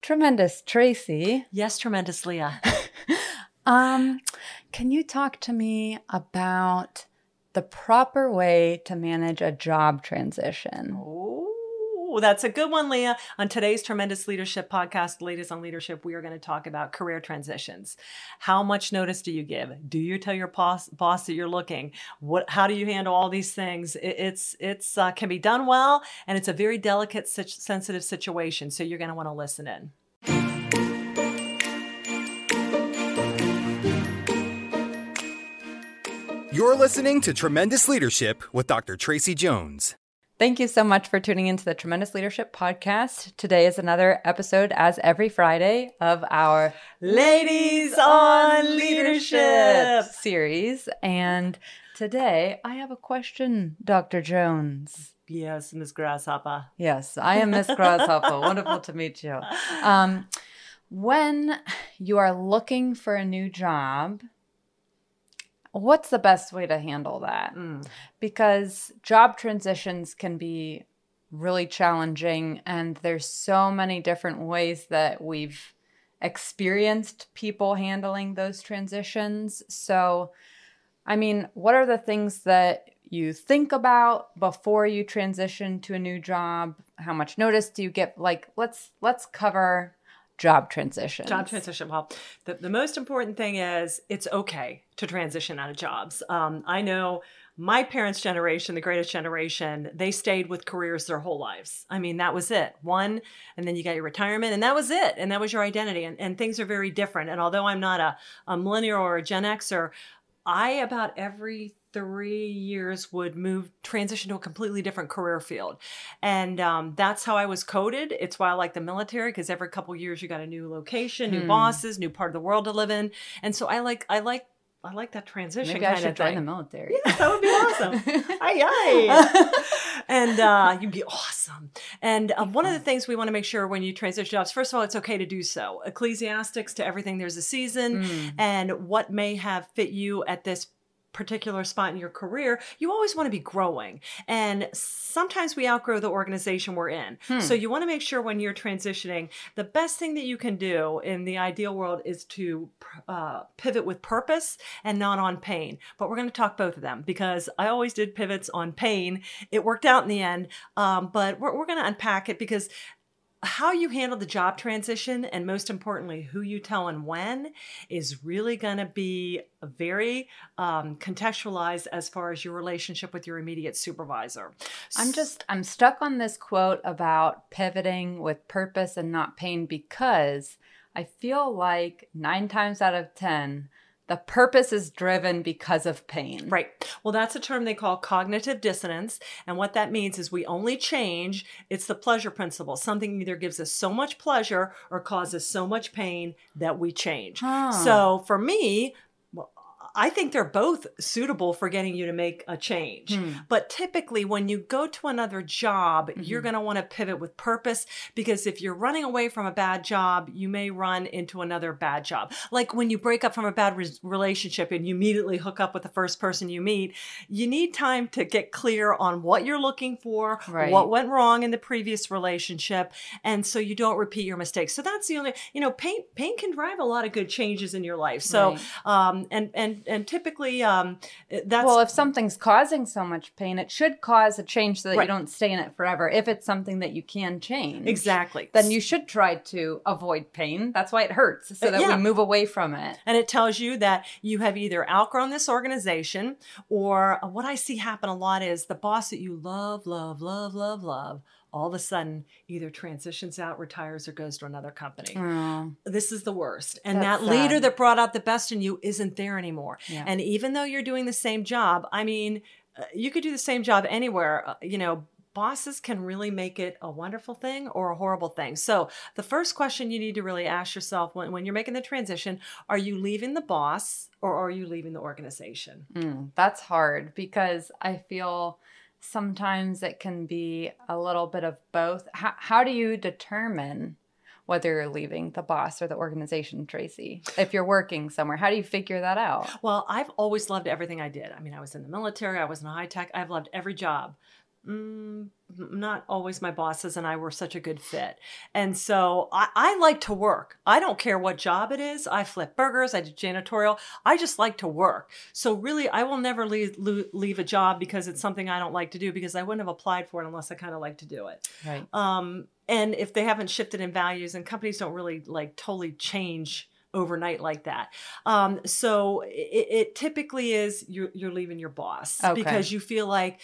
Tremendous Tracy. Yes, Tremendous Leah. Can you talk to me about the proper way to manage a job transition? Oh, that's a good one, Leah. On today's Tremendous Leadership podcast, Ladies on Leadership, we are going to talk about career transitions. How much notice do you give? Do you tell your boss that you're looking? How do you handle all these things? It can be done well, and it's a very delicate, sensitive situation, so you're going to want to listen in. You're listening to Tremendous Leadership with Dr. Tracy Jones. Thank you so much for tuning into the Tremendous Leadership Podcast. Today is another episode, as every Friday, of our Ladies on Leadership series. And today, I have a question, Dr. Jones. Yes, Ms. Grasshopper. Yes, I am Ms. Grasshopper. Wonderful to meet you. When you are looking for a new job, what's the best way to handle that? Because job transitions can be really challenging, and there's so many different ways that we've experienced people handling those transitions. So, I mean, what are the things that you think about before you transition to a new job? How much notice do you get? Like, let's cover job transition. Job transition. Well, the most important thing is it's okay to transition out of jobs. I know my parents' generation, the greatest generation, they stayed with careers their whole lives. I mean, that was it. One, and then you got your retirement, and that was it. And that was your identity. And things are very different. And although I'm not a millennial or a Gen Xer, I about every 3 years would transition to a completely different career field. And that's how I was coded. It's why I like the military, because every couple of years you got a new location, new bosses, new part of the world to live in. And so I like that transition. Maybe I should join the military. Yeah, that would be awesome. Aye. And you'd be awesome. And one of the things we want to make sure when you transition jobs, first of all, it's okay to do so. Ecclesiastes, to everything there's a season, and what may have fit you at this particular spot in your career, you always want to be growing. And sometimes we outgrow the organization we're in. So you want to make sure when you're transitioning, the best thing that you can do in the ideal world is to pivot with purpose and not on pain. But we're going to talk both of them, because I always did pivots on pain. It worked out in the end, but we're going to unpack it, because how you handle the job transition, and most importantly, who you tell and when, is really going to be very contextualized as far as your relationship with your immediate supervisor. I'm stuck on this quote about pivoting with purpose and not pain, because I feel like 9 times out of 10, the purpose is driven because of pain. Right. Well, that's a term they call cognitive dissonance. And what that means is we only change. It's the pleasure principle. Something either gives us so much pleasure or causes so much pain that we change. So for me, I think they're both suitable for getting you to make a change. But typically when you go to another job, you're going to want to pivot with purpose, because if you're running away from a bad job, you may run into another bad job. Like when you break up from a bad relationship and you immediately hook up with the first person you meet, you need time to get clear on what you're looking for, what went wrong in the previous relationship, and so you don't repeat your mistakes. So that's the only, pain can drive a lot of good changes in your life. So, and typically, that's... Well, if something's causing so much pain, it should cause a change so that you don't stay in it forever. If it's something that you can change. Exactly. Then you should try to avoid pain. That's why it hurts, so that we move away from it. And it tells you that you have either outgrown this organization, or what I see happen a lot is the boss that you love, all of a sudden either transitions out, retires, or goes to another company. This is the worst. And that leader that brought out the best in you isn't there anymore. Yeah. And even though you're doing the same job, I mean, you could do the same job anywhere, bosses can really make it a wonderful thing or a horrible thing. So the first question you need to really ask yourself when you're making the transition, are you leaving the boss or are you leaving the organization? That's hard because I feel sometimes it can be a little bit of both. How do you determine whether you're leaving the boss or the organization, Tracy? If you're working somewhere, how do you figure that out? Well, I've always loved everything I did. I mean, I was in the military, I was in high tech, I've loved every job. Not always my bosses and I were such a good fit. And so I like to work. I don't care what job it is. I flip burgers. I do janitorial. I just like to work. So really, I will never leave a job because it's something I don't like to do, because I wouldn't have applied for it unless I kind of like to do it. Right. And if they haven't shifted in values, and companies don't really like totally change overnight like that. So it typically is you're leaving your boss, okay, because you feel like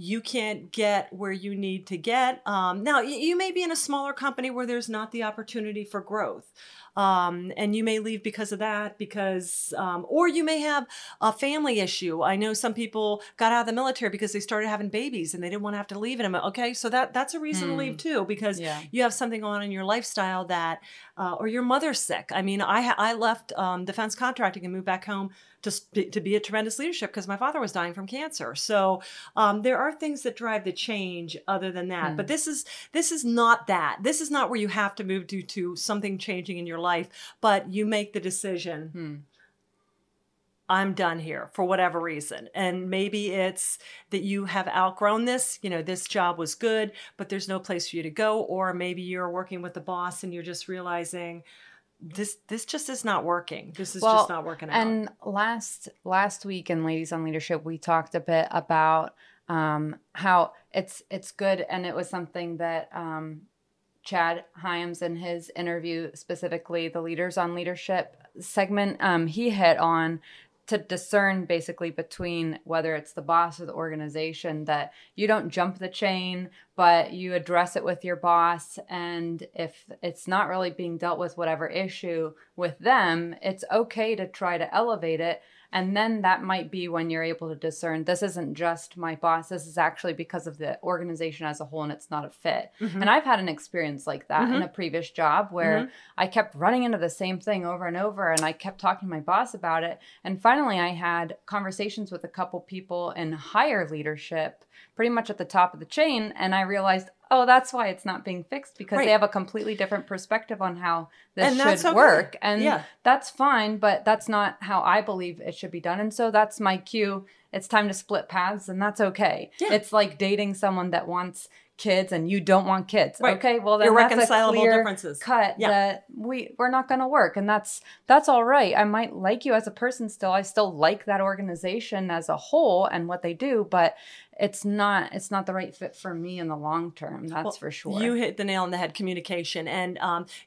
you can't get where you need to get. Now, you may be in a smaller company where there's not the opportunity for growth. And you may leave because of that, or you may have a family issue. I know some people got out of the military because they started having babies and they didn't want to have to leave. And I'm like, okay, so that's a reason to leave too, because you have something on in your lifestyle that, or your mother's sick. I mean, I left defense contracting and moved back home to be at Tremendous Leadership because my father was dying from cancer. So there are things that drive the change other than that. But this is not that. This is not where you have to move due to something changing in your life, but you make the decision. I'm done here for whatever reason. And maybe it's that you have outgrown this, this job was good, but there's no place for you to go. Or maybe you're working with the boss and you're just realizing, this just is not working. This is just not working out. And last week in Ladies on Leadership, we talked a bit about how it's good. And it was something that Chad Hyams in his interview, specifically the Leaders on Leadership segment, he hit on to discern basically between whether it's the boss or the organization, that you don't jump the chain, but you address it with your boss. And if it's not really being dealt with, whatever issue with them, it's okay to try to elevate it. And then that might be when you're able to discern, this isn't just my boss, this is actually because of the organization as a whole and it's not a fit. And I've had an experience like that in a previous job where I kept running into the same thing over and over, and I kept talking to my boss about it. And finally, I had conversations with a couple people in higher leadership, pretty much at the top of the chain, and I realized, oh, that's why it's not being fixed, because they have a completely different perspective on how this should work. And that's fine, but that's not how I believe it should be done. And so that's my cue. It's time to split paths, and that's okay. Yeah. It's like dating someone that wants kids and you don't want kids. Right. Okay, well, then that's a clear cut that we're not going to work. And that's all right. I might like you as a person still. I still like that organization as a whole and what they do, but it's not the right fit for me in the long term. That's for sure. You hit the nail on the head, communication. And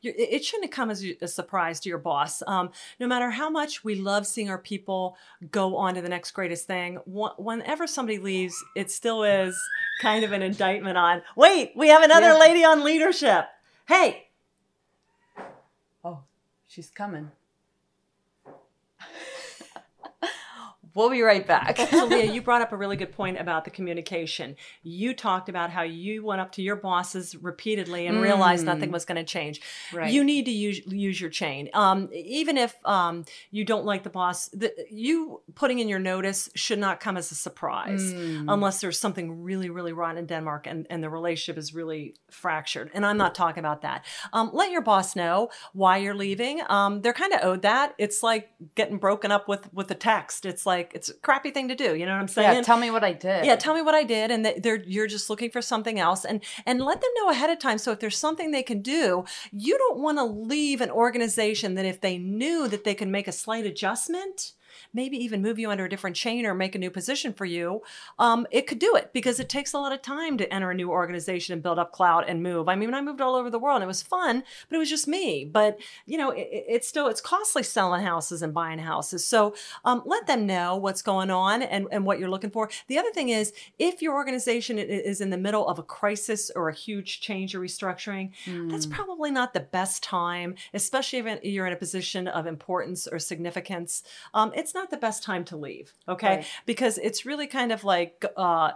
it shouldn't come as a surprise to your boss. No matter how much we love seeing our people go on to the next greatest thing, whenever somebody leaves, it still is kind of an indictment on, wait, we have another lady on leadership. Hey. Oh, she's coming. We'll be right back. So Leah, you brought up a really good point about the communication. You talked about how you went up to your bosses repeatedly and realized nothing was going to change. Right. You need to use your chain. Even if you don't like the boss, you putting in your notice should not come as a surprise unless there's something really, really wrong in Denmark and the relationship is really fractured. And I'm not talking about that. Let your boss know why you're leaving. They're kind of owed that. It's like getting broken up with a text. It's like, it's a crappy thing to do. You know what I'm saying? Yeah, tell me what I did. Yeah, tell me what I did. And you're just looking for something else. And let them know ahead of time. So if there's something they can do, you don't want to leave an organization that if they knew that they can make a slight adjustment, maybe even move you under a different chain or make a new position for you, it could do it, because it takes a lot of time to enter a new organization and build up clout and move. I mean, I moved all over the world and it was fun, but it was just me. But, it's costly selling houses and buying houses. So let them know what's going on and what you're looking for. The other thing is, if your organization is in the middle of a crisis or a huge change or restructuring, that's probably not the best time, especially if you're in a position of importance or significance. it's not the best time to leave. Okay. Right. Because it's really kind of like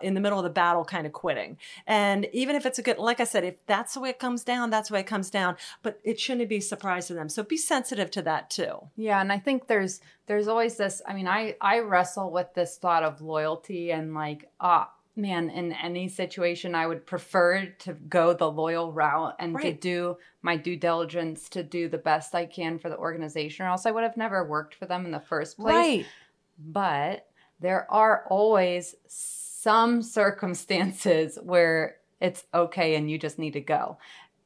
in the middle of the battle kind of quitting. And even if it's a good, like I said, if that's the way it comes down, that's the way it comes down, but it shouldn't be a surprise to them. So be sensitive to that too. Yeah. And I think there's always this, I mean, I wrestle with this thought of loyalty and like, man, in any situation, I would prefer to go the loyal route and to do my due diligence to do the best I can for the organization, or else I would have never worked for them in the first place. Right. But there are always some circumstances where it's okay and you just need to go.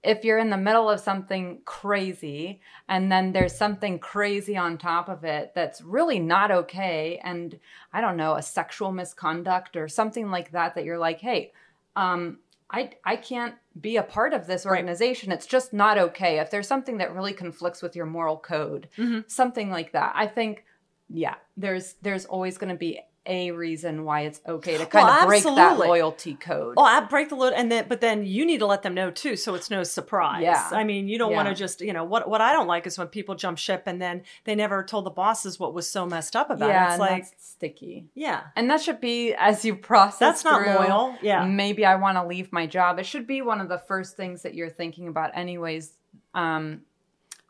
If you're in the middle of something crazy and then there's something crazy on top of it that's really not okay, and I don't know, a sexual misconduct or something like that, that you're like, hey, I can't be a part of this organization. Right. It's just not okay. If there's something that really conflicts with your moral code, something like that, I think, yeah, there's always going to be a reason why it's okay to kind of break that loyalty code. Oh, I break the load, and then but then you need to let them know too, so it's no surprise. Yeah. I mean, you don't want to just, you know, what I don't like is when people jump ship and then they never told the bosses what was so messed up about it. It's like that's sticky. Yeah. And that should be as you process that's not through, loyal. Yeah. Maybe I want to leave my job. It should be one of the first things that you're thinking about anyways.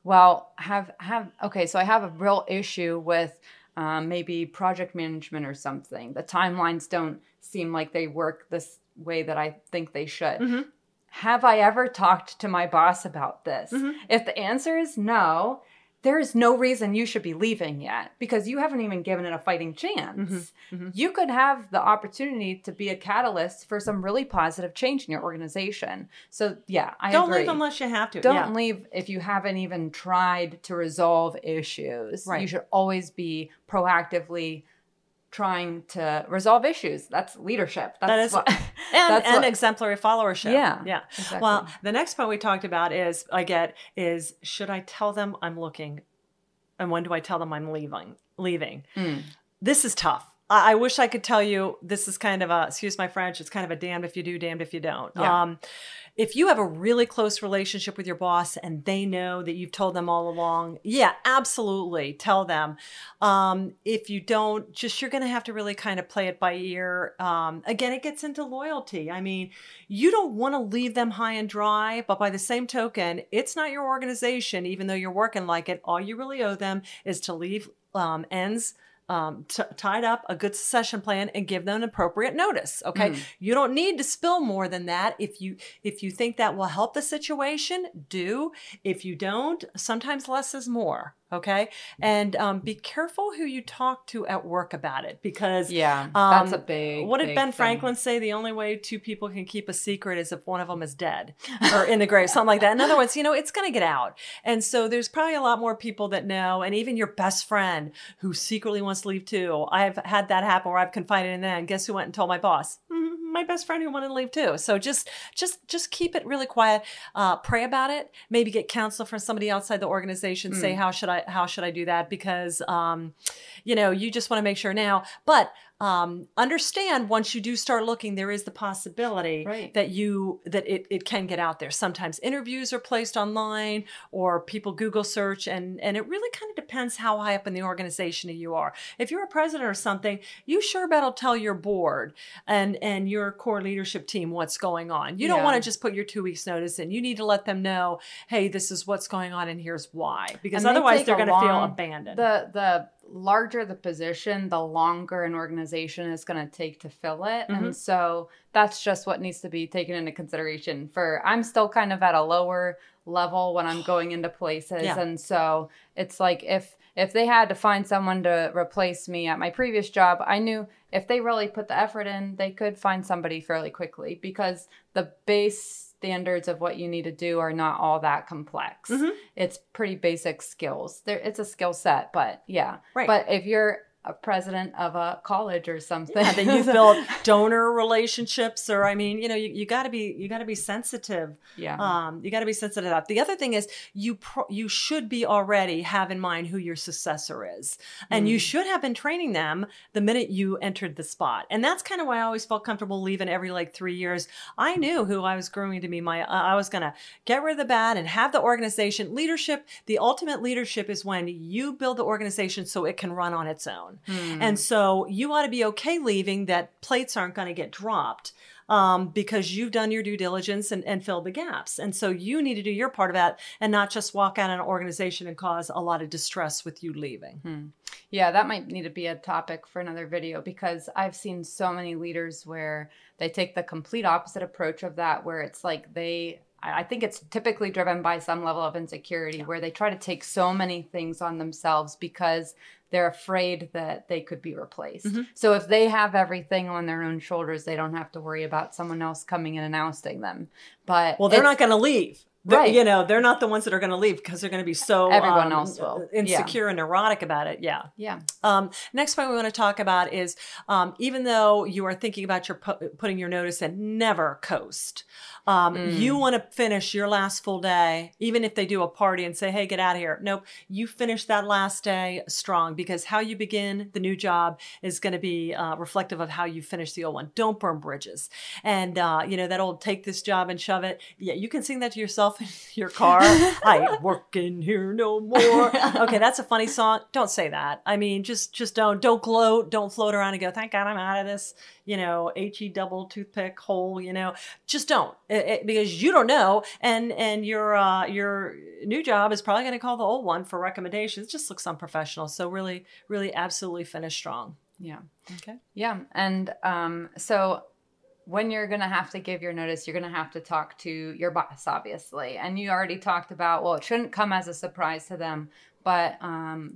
Well, have okay, so I have a real issue with maybe project management or something. The timelines don't seem like they work this way that I think they should. Mm-hmm. Have I ever talked to my boss about this? Mm-hmm. If the answer is no, there is no reason you should be leaving yet because you haven't even given it a fighting chance. Mm-hmm. Mm-hmm. You could have the opportunity to be a catalyst for some really positive change in your organization. So yeah, I don't agree. Don't leave unless you have to. Don't leave if you haven't even tried to resolve issues. Right. You should always be proactively trying to resolve issues. That's leadership. That's exemplary followership. Yeah. Yeah. Exactly. Well, the next point we talked about is, should I tell them I'm looking? And when do I tell them I'm leaving? Mm. This is tough. I wish I could tell you this is kind of a, excuse my French, it's kind of a damned if you do, damned if you don't. Yeah. If you have a really close relationship with your boss and they know that you've told them all along, yeah, absolutely. Tell them. If you don't, just you're going to have to really kind of play it by ear. Again, it gets into loyalty. I mean, you don't want to leave them high and dry, but by the same token, it's not your organization, even though you're working like it. All you really owe them is to leave ends tied up, a good succession plan, and give them an appropriate notice. Okay. Mm. You don't need to spill more than that. If you think that will help the situation, do. If you don't, sometimes less is more. Okay. And be careful who you talk to at work about it, because that's a big, what did Ben Franklin say? The only way two people can keep a secret is if one of them is dead or in the grave, something like that. In other words, you know, it's going to get out. And so there's probably a lot more people that know, and even your best friend who secretly wants to leave too. I've had that happen where I've confided in that, and guess who went and told my boss? My best friend who wanted to leave too. So just keep it really quiet. Pray about it. Maybe get counsel from somebody outside the organization. Say, how should I do that? Because, you know, you just want to make sure now, but understand once you do start looking, there is the possibility that it can get out there. Sometimes interviews are placed online or people Google search, and it really kind of depends how high up in the organization you are. If you're a president or something, you sure better tell your board and your core leadership team what's going on. You don't want to just put your 2 weeks notice in. You need to let them know, hey, this is what's going on and here's why, because otherwise they're going to feel abandoned. The larger the position, the longer an organization is going to take to fill it. Mm-hmm. And so that's just what needs to be taken into consideration for. I'm still kind of at a lower level when I'm going into places. Yeah. And so it's like if they had to find someone to replace me at my previous job, I knew if they really put the effort in, they could find somebody fairly quickly, because the base standards of what you need to do are not all that complex. Mm-hmm. It's pretty basic skills. It's a skill set, but yeah. Right. But if you're a president of a college or something. Yeah, then you build donor relationships, or I mean, you know, you got to be sensitive. Yeah. You got to be sensitive. The other thing is you should be already have in mind who your successor is, and you should have been training them the minute you entered the spot. And that's kind of why I always felt comfortable leaving every like 3 years. I knew who I was grooming to be my. I was gonna get rid of the bad and have the organization leadership. The ultimate leadership is when you build the organization so it can run on its own. And so you ought to be okay leaving that plates aren't going to get dropped because you've done your due diligence and filled the gaps. And so you need to do your part of that and not just walk out on an organization and cause a lot of distress with you leaving. Yeah, that might need to be a topic for another video, because I've seen so many leaders where they take the complete opposite approach of that, where it's like I think it's typically driven by some level of insecurity, where they try to take so many things on themselves because they're afraid that they could be replaced. So if they have everything on their own shoulders, they don't have to worry about someone else coming in and ousting them. But well, they're not going to leave. Right. You know, they're not the ones that are going to leave because they're going to be so everyone else will. Insecure and neurotic about it. Yeah. Yeah. Next point we want to talk about is even though you are thinking about your putting your notice in, never coast. You want to finish your last full day, even if they do a party and say, hey, get out of here. Nope. You finish that last day strong, because how you begin the new job is going to be reflective of how you finish the old one. Don't burn bridges. And, you know, that old take this job and shove it. Yeah. You can sing that to yourself. In your car. I ain't working here no more. Okay, that's a funny song. Don't say that. I mean, just don't gloat, don't float around and go, thank God I'm out of this, you know, double toothpick hole, you know. Just don't, because you don't know, and your new job is probably going to call the old one for recommendations. It just looks unprofessional. So really, really absolutely finish strong. Yeah. Okay. Yeah. And so when you're going to have to give your notice, you're going to have to talk to your boss, obviously. And you already talked about, well, it shouldn't come as a surprise to them. But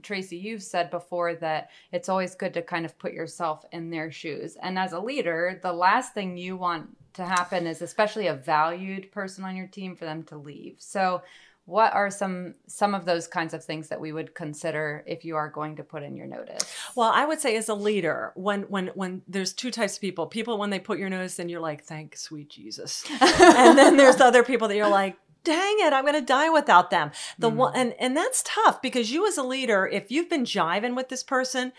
Tracy, you've said before that it's always good to kind of put yourself in their shoes. And as a leader, the last thing you want to happen is, especially a valued person on your team, for them to leave. So what are some of those kinds of things that we would consider if you are going to put in your notice? Well, I would say as a leader, when there's two types of people. People, when they put your notice in, you're like, thank sweet Jesus. And then there's other people that you're like, dang it, I'm going to die without them. And that's tough, because you as a leader, if you've been jiving with this person,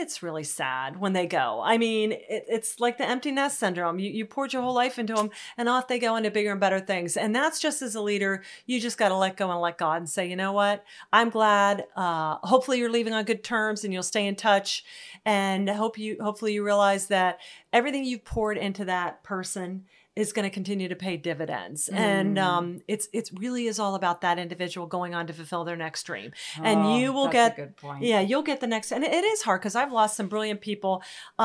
it's really sad when they go. I mean, it's like the empty nest syndrome. You poured your whole life into them, and off they go into bigger and better things. And that's just, as a leader, you just got to let go and let God and say, you know what? I'm glad. Hopefully you're leaving on good terms and you'll stay in touch. And hopefully you realize that everything you've poured into that person is going to continue to pay dividends. And it really is all about that individual going on to fulfill their next dream. And you will get, a good point. Yeah, you'll get the next. And it is hard, because I've lost some brilliant people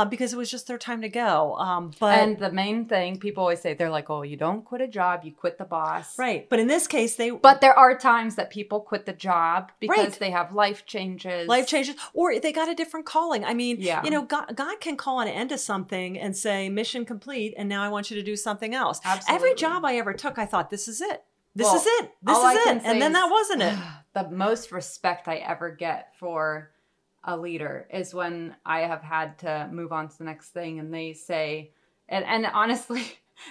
because it was just their time to go. And the main thing people always say, they're like, oh, you don't quit a job, you quit the boss. Right. But in this case, but there are times that people quit the job because they have life changes. Or they got a different calling. I mean, you know, God can call an end to something and say, mission complete. And now I want you to do something else. Absolutely. Every job I ever took, I thought, this is it. This is it. And then that wasn't it. The most respect I ever get for a leader is when I have had to move on to the next thing, and they say, and honestly,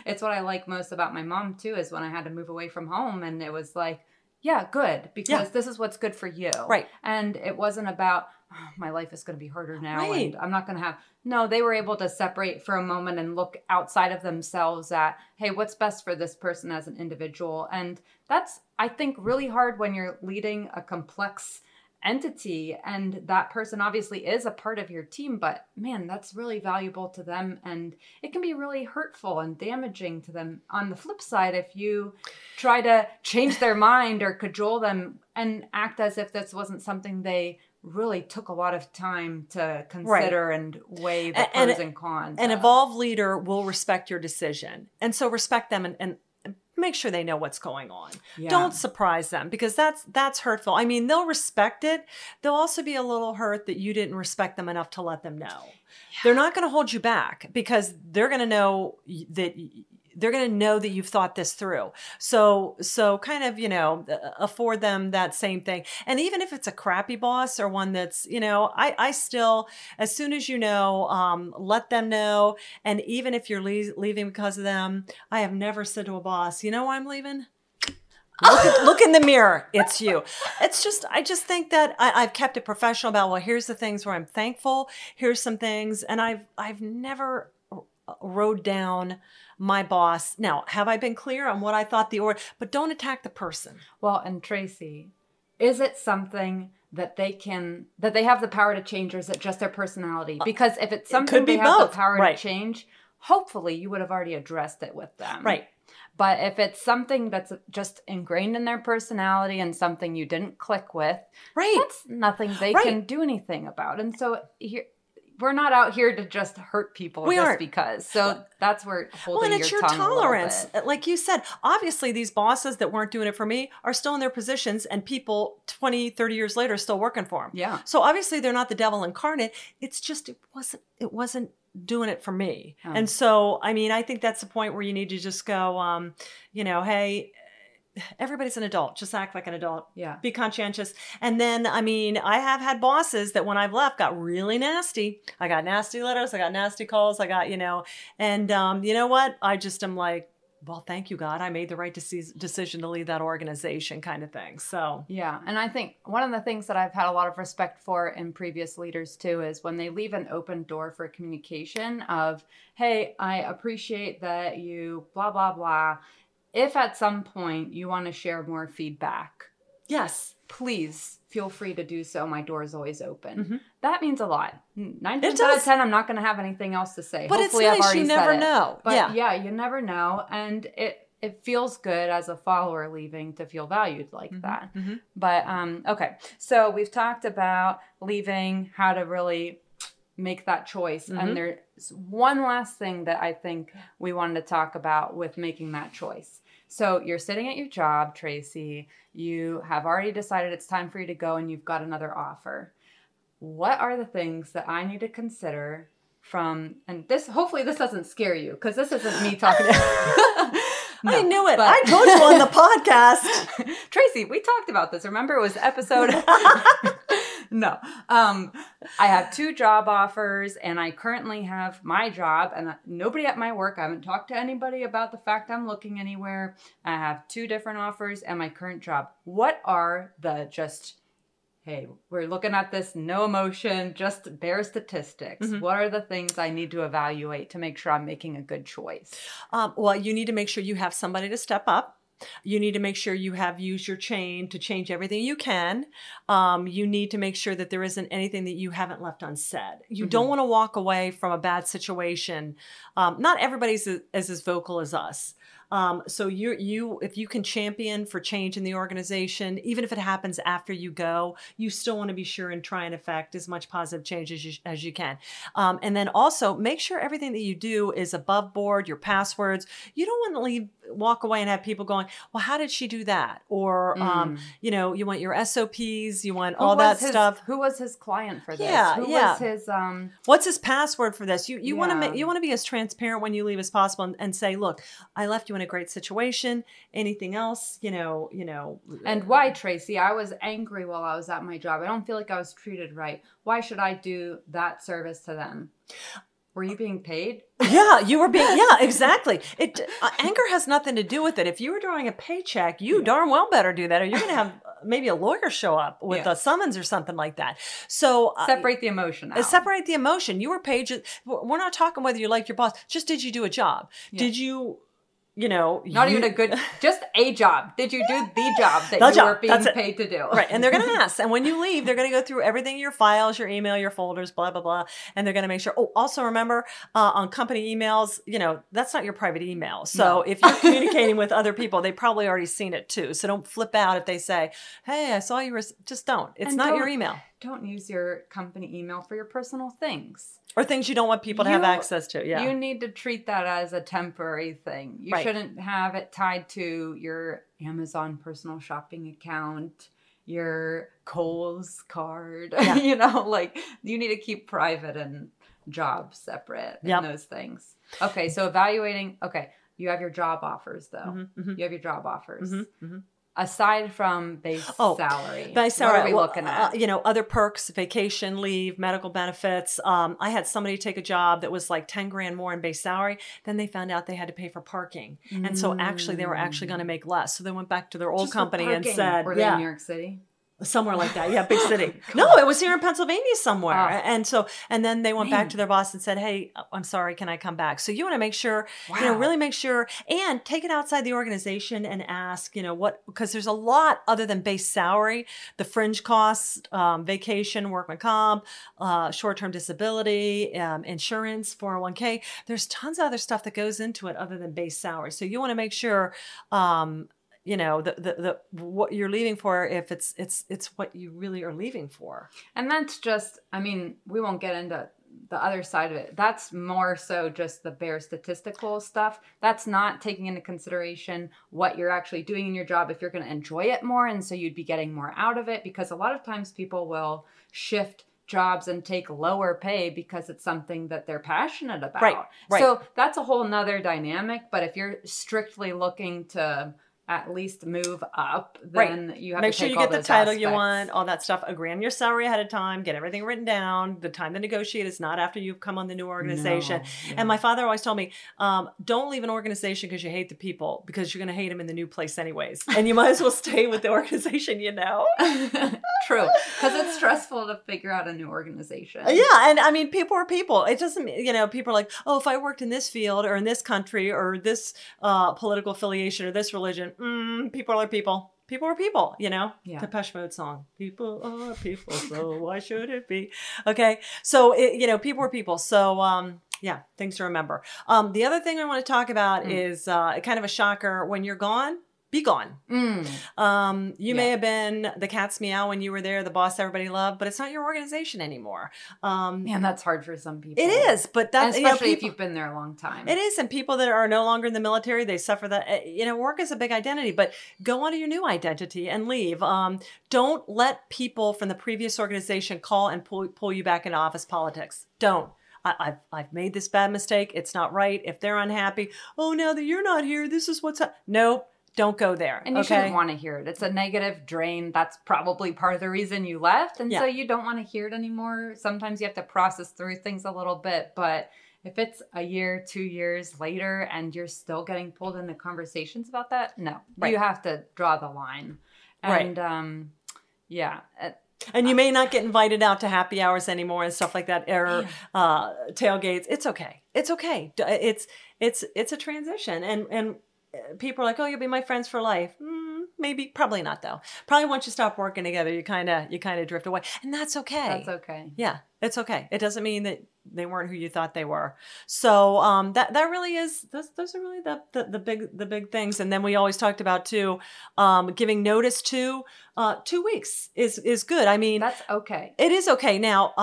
it's what I like most about my mom too, is when I had to move away from home, and it was like, yeah, good, because this is what's good for you. Right. And it wasn't about, oh, my life is going to be harder now, and I'm not going to have, no, they were able to separate for a moment and look outside of themselves at, hey, what's best for this person as an individual? And that's, I think, really hard when you're leading a complex entity, and that person obviously is a part of your team, but man, that's really valuable to them, and it can be really hurtful and damaging to them. On the flip side, if you try to change their mind or cajole them and act as if this wasn't something they really took a lot of time to consider and weigh the pros and cons. An evolved leader will respect your decision, and so respect them and make sure they know what's going on. Yeah. Don't surprise them, because that's hurtful. I mean, they'll respect it. They'll also be a little hurt that you didn't respect them enough to let them know. Yeah. They're not going to hold you back, because they're going to know that they're going to know that you've thought this through. So kind of, afford them that same thing. And even if it's a crappy boss or one that's, I still, as soon as, let them know. And even if you're leaving because of them, I have never said to a boss, you know why I'm leaving? Look in the mirror. It's you. It's just, I just think that I've kept it professional about, well, here's the things where I'm thankful. Here's some things. And I've never wrote down my boss. Now, have I been clear on what I thought but don't attack the person. Well, and Tracy, is it something that they have the power to change, or is it just their personality? Because if it's something they have the power to change, hopefully you would have already addressed it with them. Right. But if it's something that's just ingrained in their personality and something you didn't click with, that's nothing they can do anything about. And so we're not out here to just hurt people because. So that's where holding your tongue. Well, and it's your tolerance. Like you said, obviously these bosses that weren't doing it for me are still in their positions, and people 20, 30 years later still working for them. Yeah. So obviously they're not the devil incarnate. It's just it wasn't doing it for me. Oh. And so, I think that's the point where you need to just go, hey, everybody's an adult. Just act like an adult. Yeah. Be conscientious. And then, I have had bosses that when I've left got really nasty. I got nasty letters. I got nasty calls. I got, and you know what? I just am like, well, thank you, God. I made the right decision to leave that organization, kind of thing. So, yeah. And I think one of the things that I've had a lot of respect for in previous leaders too, is when they leave an open door for communication of, hey, I appreciate that you blah, blah, blah. If at some point you want to share more feedback, yes, please feel free to do so. My door is always open. Mm-hmm. That means a lot. 9 times out of 10, I'm not going to have anything else to say. But hopefully it's nice. I've already said it. Know. But yeah, you never know. And it feels good as a follower leaving to feel valued like that. Mm-hmm. But okay, so we've talked about leaving, how to really make that choice. Mm-hmm. And there's one last thing that I think we wanted to talk about with making that choice. So you're sitting at your job, Tracy, you have already decided it's time for you to go, and you've got another offer. What are the things that I need to consider and this, hopefully this doesn't scare you, because this isn't me talking to you. No, I knew it. But I told you on the podcast. Tracy, we talked about this. Remember, it was episode... No. I have 2 job offers, and I currently have my job and nobody at my work. I haven't talked to anybody about the fact I'm looking anywhere. I have 2 different offers and my current job. What are the hey, we're looking at this, no emotion, just bare statistics. Mm-hmm. What are the things I need to evaluate to make sure I'm making a good choice? Well, you need to make sure you have somebody to step up. You need to make sure you have used your chain to change everything you can. You need to make sure that there isn't anything that you haven't left unsaid. You don't want to walk away from a bad situation. Not everybody's as vocal as us. So if you can champion for change in the organization, even if it happens after you go, you still want to be sure and try and affect as much positive change as you can. And then also make sure everything that you do is above board, your passwords. You don't want to walk away and have people going, well, how did she do that? Or, you want your SOPs, you want all that stuff. Who was his client for this? Yeah, was his, what's his password for this? You want to be as transparent when you leave as possible and say, look, I left you in a great situation. Anything else, And why, Tracy? I was angry while I was at my job. I don't feel like I was treated right. Why should I do that service to them? Were you being paid? Yeah, you were being, exactly. Anger has nothing to do with it. If you were drawing a paycheck, you darn well better do that, or you're going to have maybe a lawyer show up with a summons or something like that. So separate the emotion out. Separate the emotion. You were paid. We're not talking whether you like your boss. Just did you do a job? Yeah. Did you... just a job. Did you do the job that you were being paid to do? Right. And they're going to ask. And when you leave, they're going to go through everything, your files, your email, your folders, blah, blah, blah. And they're going to make sure. Oh, also remember on company emails, that's not your private email. So if you're communicating with other people, they've probably already seen it too. So don't flip out if they say, hey, I saw you. Just don't. It's not your email. Don't use your company email for your personal things. Or things you don't want people to have access to. Yeah. You need to treat that as a temporary thing. You shouldn't have it tied to your Amazon personal shopping account, your Kohl's card. Yeah. You need to keep private and job separate and those things. Okay, so evaluating. Okay, You have your job offers, though. Mm-hmm. You have your job offers. Mm-hmm. Mm-hmm. Aside from base salary, what are we looking at? You know, other perks, vacation leave, medical benefits. I had somebody take a job that was like 10 grand more in base salary. Then they found out they had to pay for parking. Mm. And so actually they were actually going to make less. So they went back to their old company and said, were they in New York City? Somewhere like that. Yeah, big city. No, it was here in Pennsylvania somewhere. Wow. And so, and then they went back to their boss and said, hey, I'm sorry, can I come back? So you want to make sure, you know, really make sure and take it outside the organization and ask, you know, what, because there's a lot other than base salary, the fringe costs, vacation, workman comp, short-term disability, insurance, 401k. There's tons of other stuff that goes into it other than base salary. So you want to make sure, you know, the what you're leaving for, if it's what you really are leaving for. And that's just, I mean, we won't get into the other side of it. That's more so just the bare statistical stuff. That's not taking into consideration what you're actually doing in your job, if you're going to enjoy it more. And so you'd be getting more out of it, because a lot of times people will shift jobs and take lower pay because it's something that they're passionate about. Right. So that's a whole nother dynamic. But if you're strictly looking to at least move up, then you have to take all those aspects. Make sure you get the title you want, all that stuff. Agree on your salary ahead of time. Get everything written down. The time to negotiate is not after you've come on the new organization. No. And my father always told me, don't leave an organization because you hate the people, because you're going to hate them in the new place anyways. And you might as well stay with the organization, you know. True. Because it's stressful to figure out a new organization. Yeah. And I mean, people are people. It doesn't, you know, people are like, oh, if I worked in this field or in this country or this political affiliation or this religion, people are people. People are people, you know? Yeah. Depeche Mode song. People are people, so why should it be? Okay. So, you know, people are people. So, yeah, things to remember. The other thing I want to talk about is kind of a shocker. When you're gone, be gone. You may have been the cat's meow when you were there, the boss everybody loved, but it's not your organization anymore. Man, that's hard for some people. It is, but that's, and especially, you know, people, if you've been there a long time. It is, and people that are no longer in the military, they suffer that. You know, work is a big identity, but go on to your new identity and leave. Don't let people from the previous organization call and pull you back into office politics. Don't. I've made this bad mistake. It's not right. If they're unhappy, oh, now that you're not here, this is what's happening. Nope. Don't go there. And you shouldn't want to hear it. It's a negative drain. That's probably part of the reason you left. And so you don't want to hear it anymore. Sometimes you have to process through things a little bit. But if it's a year, 2 years later, and you're still getting pulled into conversations about that, no. Right. You have to draw the line. And and you may not get invited out to happy hours anymore and stuff like that, tailgates. It's okay. It's okay. It's a transition. And people are like, oh, you'll be my friends for life. Maybe, probably not though. Probably once you stop working together, you kind of drift away, and that's okay. That's okay. Yeah, it's okay. It doesn't mean that they weren't who you thought they were. So that really is. Those are really the big things. And then we always talked about too, giving notice to 2 weeks is good. I mean, that's okay. It is okay. Now,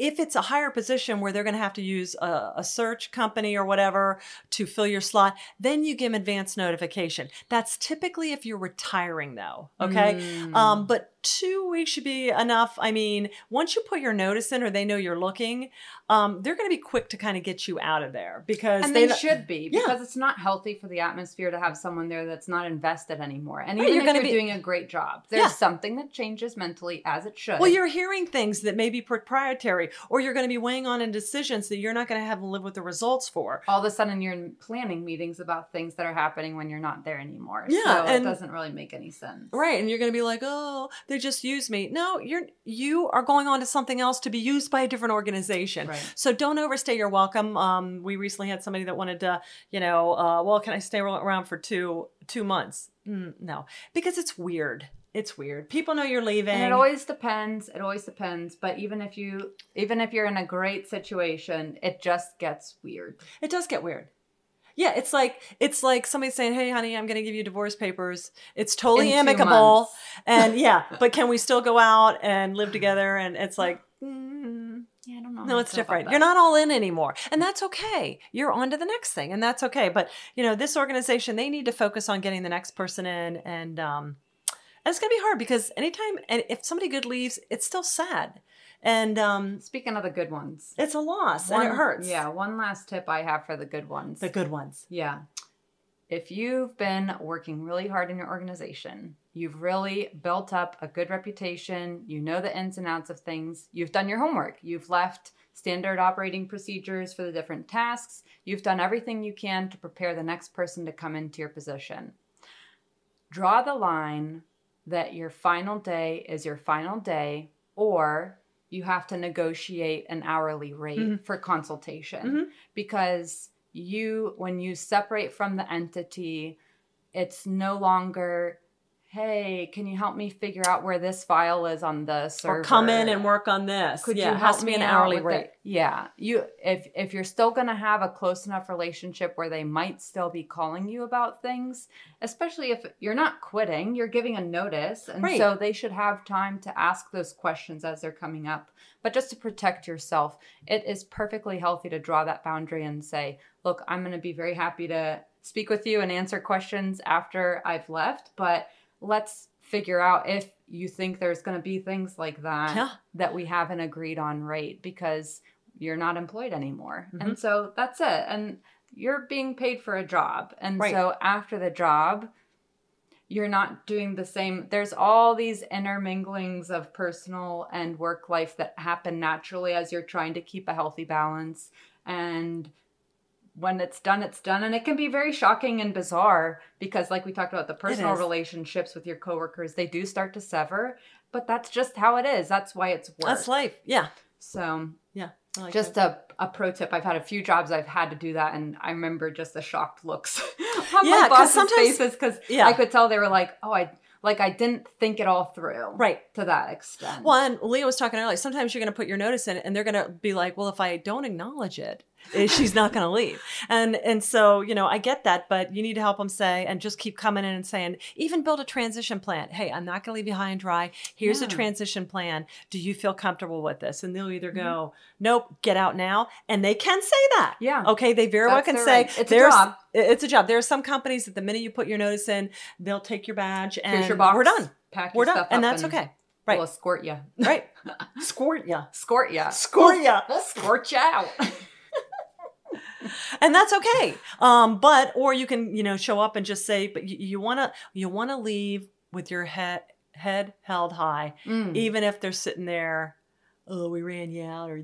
if it's a higher position where they're going to have to use a search company or whatever to fill your slot, then you give them advance notification. That's typically if you're retiring though. Okay. But 2 weeks should be enough. I mean, once you put your notice in or they know you're looking, they're going to be quick to kind of get you out of there because they should be, because it's not healthy for the atmosphere to have someone there that's not invested anymore. And even if you're doing a great job, there's something that changes mentally, as it should. Well, you're hearing things that may be proprietary, or you're going to be weighing on in decisions that you're not going to have to live with the results for. All of a sudden you're in planning meetings about things that are happening when you're not there anymore. Yeah, so it doesn't really make any sense. Right. And you're going to be like, oh, they just used me. No, you are going on to something else to be used by a different organization. Right. So don't overstay your welcome. We recently had somebody that wanted to, you know, well, can I stay around for two months? No, because it's weird. It's weird. People know you're leaving. And it always depends. It always depends. But even if you're in a great situation, it just gets weird. It does get weird. Yeah, it's like somebody saying, "Hey, honey, I'm going to give you divorce papers. It's totally amicable, and but can we still go out and live together?" And it's like, yeah, I don't know. No, it's different. You're not all in anymore, and that's okay. You're on to the next thing, and that's okay. But you know, this organization, they need to focus on getting the next person in, and it's going to be hard because anytime, and if somebody good leaves, it's still sad. And speaking of the good ones, it's a loss and it hurts. Yeah. One last tip I have for the good ones. Yeah. If you've been working really hard in your organization, you've really built up a good reputation, you know the ins and outs of things, you've done your homework, you've left standard operating procedures for the different tasks, you've done everything you can to prepare the next person to come into your position. Draw the line that your final day is your final day, or you have to negotiate an hourly rate for consultation because when you separate from the entity, it's no longer, hey, can you help me figure out where this file is on the server? Or come in and work on this. Could you help it has to be an hourly rate. Yeah. If you're still going to have a close enough relationship where they might still be calling you about things, especially if you're not quitting, you're giving a notice. And so they should have time to ask those questions as they're coming up. But just to protect yourself, it is perfectly healthy to draw that boundary and say, look, I'm going to be very happy to speak with you and answer questions after I've left, but let's figure out if you think there's going to be things like that that we haven't agreed on rate because you're not employed anymore. And so that's it. And you're being paid for a job. And so after the job, you're not doing the same. There's all these interminglings of personal and work life that happen naturally as you're trying to keep a healthy balance. And when it's done, and it can be very shocking and bizarre because, like we talked about, the personal relationships with your coworkers, they do start to sever, but that's just how it is. That's why it's work. That's life. Yeah. So yeah, I like just that. A pro tip. I've had a few jobs I've had to do that, and I remember just the shocked looks on my boss's faces because I could tell they were like, oh, I didn't think it all through. Right. To that extent. Well, and Leah was talking earlier, sometimes you're going to put your notice in and they're going to be like, well, if I don't acknowledge it, she's not going to leave. And so, you know, I get that, but you need to help them say, and just keep coming in and saying, even build a transition plan. Hey, I'm not going to leave you high and dry. Here's a transition plan. Do you feel comfortable with this? And they'll either go, nope, get out now. And they can say that. Yeah. Okay. They very well can say, right. It's a job. It's a job. There are some companies that the minute you put your notice in, they'll take your badge and your box, we're done. Pack your stuff up, and that's okay. Right. We'll escort you. Right. Escort you. Escort you. Escort you. Escort you out. And that's okay. Or you can, show up and just say, but you want to leave with your head held high, even if they're sitting there. Oh, we ran you out, or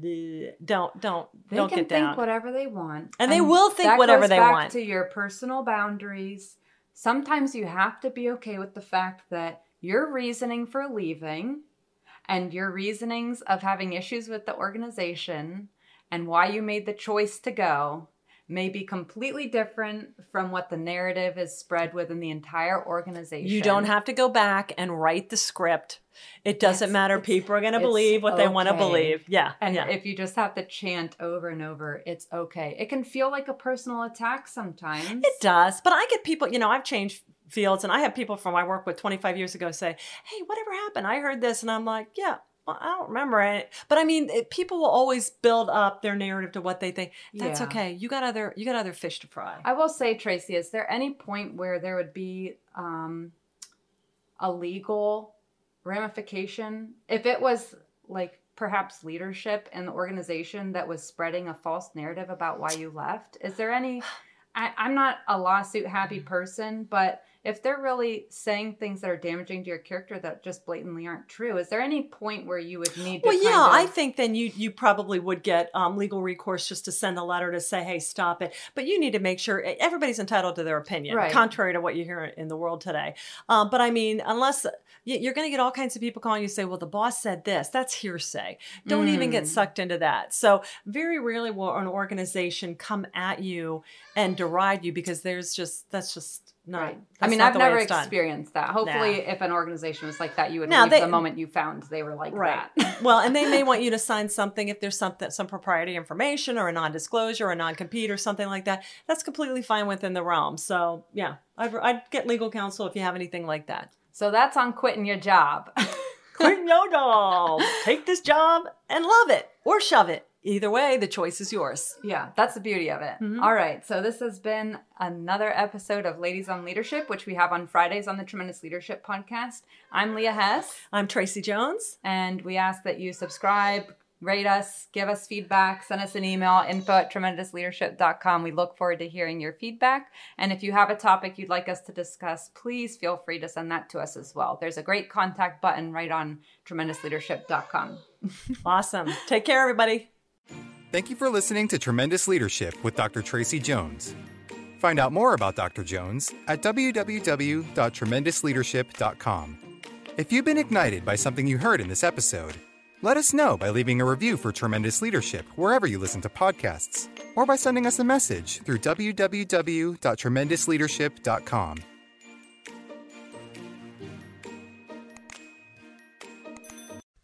don't get down. They can think whatever they want, and they will think whatever they want. That goes back to your personal boundaries. Sometimes you have to be okay with the fact that your reasoning for leaving, and your reasonings of having issues with the organization, and why you made the choice to go, may be completely different from what the narrative is spread within the entire organization. You don't have to go back and write the script. It doesn't matter. People are going to believe what they want to believe. Yeah. And if you just have to chant over and over, it's okay. It can feel like a personal attack sometimes. It does. But I get people, I've changed fields and I have people from my work with 25 years ago say, hey, whatever happened? I heard this. And I'm like, yeah. I don't remember it, but I mean, people will always build up their narrative to what they think. That's okay. You got other fish to fry. I will say, Tracy, is there any point where there would be a legal ramification if it was like perhaps leadership in the organization that was spreading a false narrative about why you left? Is there any? I'm not a lawsuit happy person, but if they're really saying things that are damaging to your character that just blatantly aren't true, is there any point where you would need to I think then you probably would get legal recourse just to send a letter to say, hey, stop it. But you need to make sure everybody's entitled to their opinion, contrary to what you hear in the world today. But I mean, unless you're going to get all kinds of people calling you and say, well, the boss said this. That's hearsay. Don't even get sucked into that. So very rarely will an organization come at you and deride you because that's just... No, I mean, I've never experienced that. Hopefully, if an organization was like that, you would leave the moment you found they were like that. Well, and they may want you to sign something if there's some proprietary information or a non-disclosure or a non-compete or something like that. That's completely fine within the realm. So, yeah, I'd get legal counsel if you have anything like that. So that's on quitting your job. Quitting your job. Take this job and love it or shove it. Either way, the choice is yours. Yeah, that's the beauty of it. All right, so this has been another episode of Ladies on Leadership, which we have on Fridays on the Tremendous Leadership podcast. I'm Leah Hess. I'm Tracy Jones. And we ask that you subscribe, Rate us, give us feedback, send us an email, info@tremendousleadership.com. We look forward to hearing your feedback. And if you have a topic you'd like us to discuss, please feel free to send that to us as well. There's a great contact button right on tremendousleadership.com. Awesome. Take care, everybody. Thank you for listening to Tremendous Leadership with Dr. Tracy Jones. Find out more about Dr. Jones at www.tremendousleadership.com. If you've been ignited by something you heard in this episode, let us know by leaving a review for Tremendous Leadership wherever you listen to podcasts, or by sending us a message through www.tremendousleadership.com.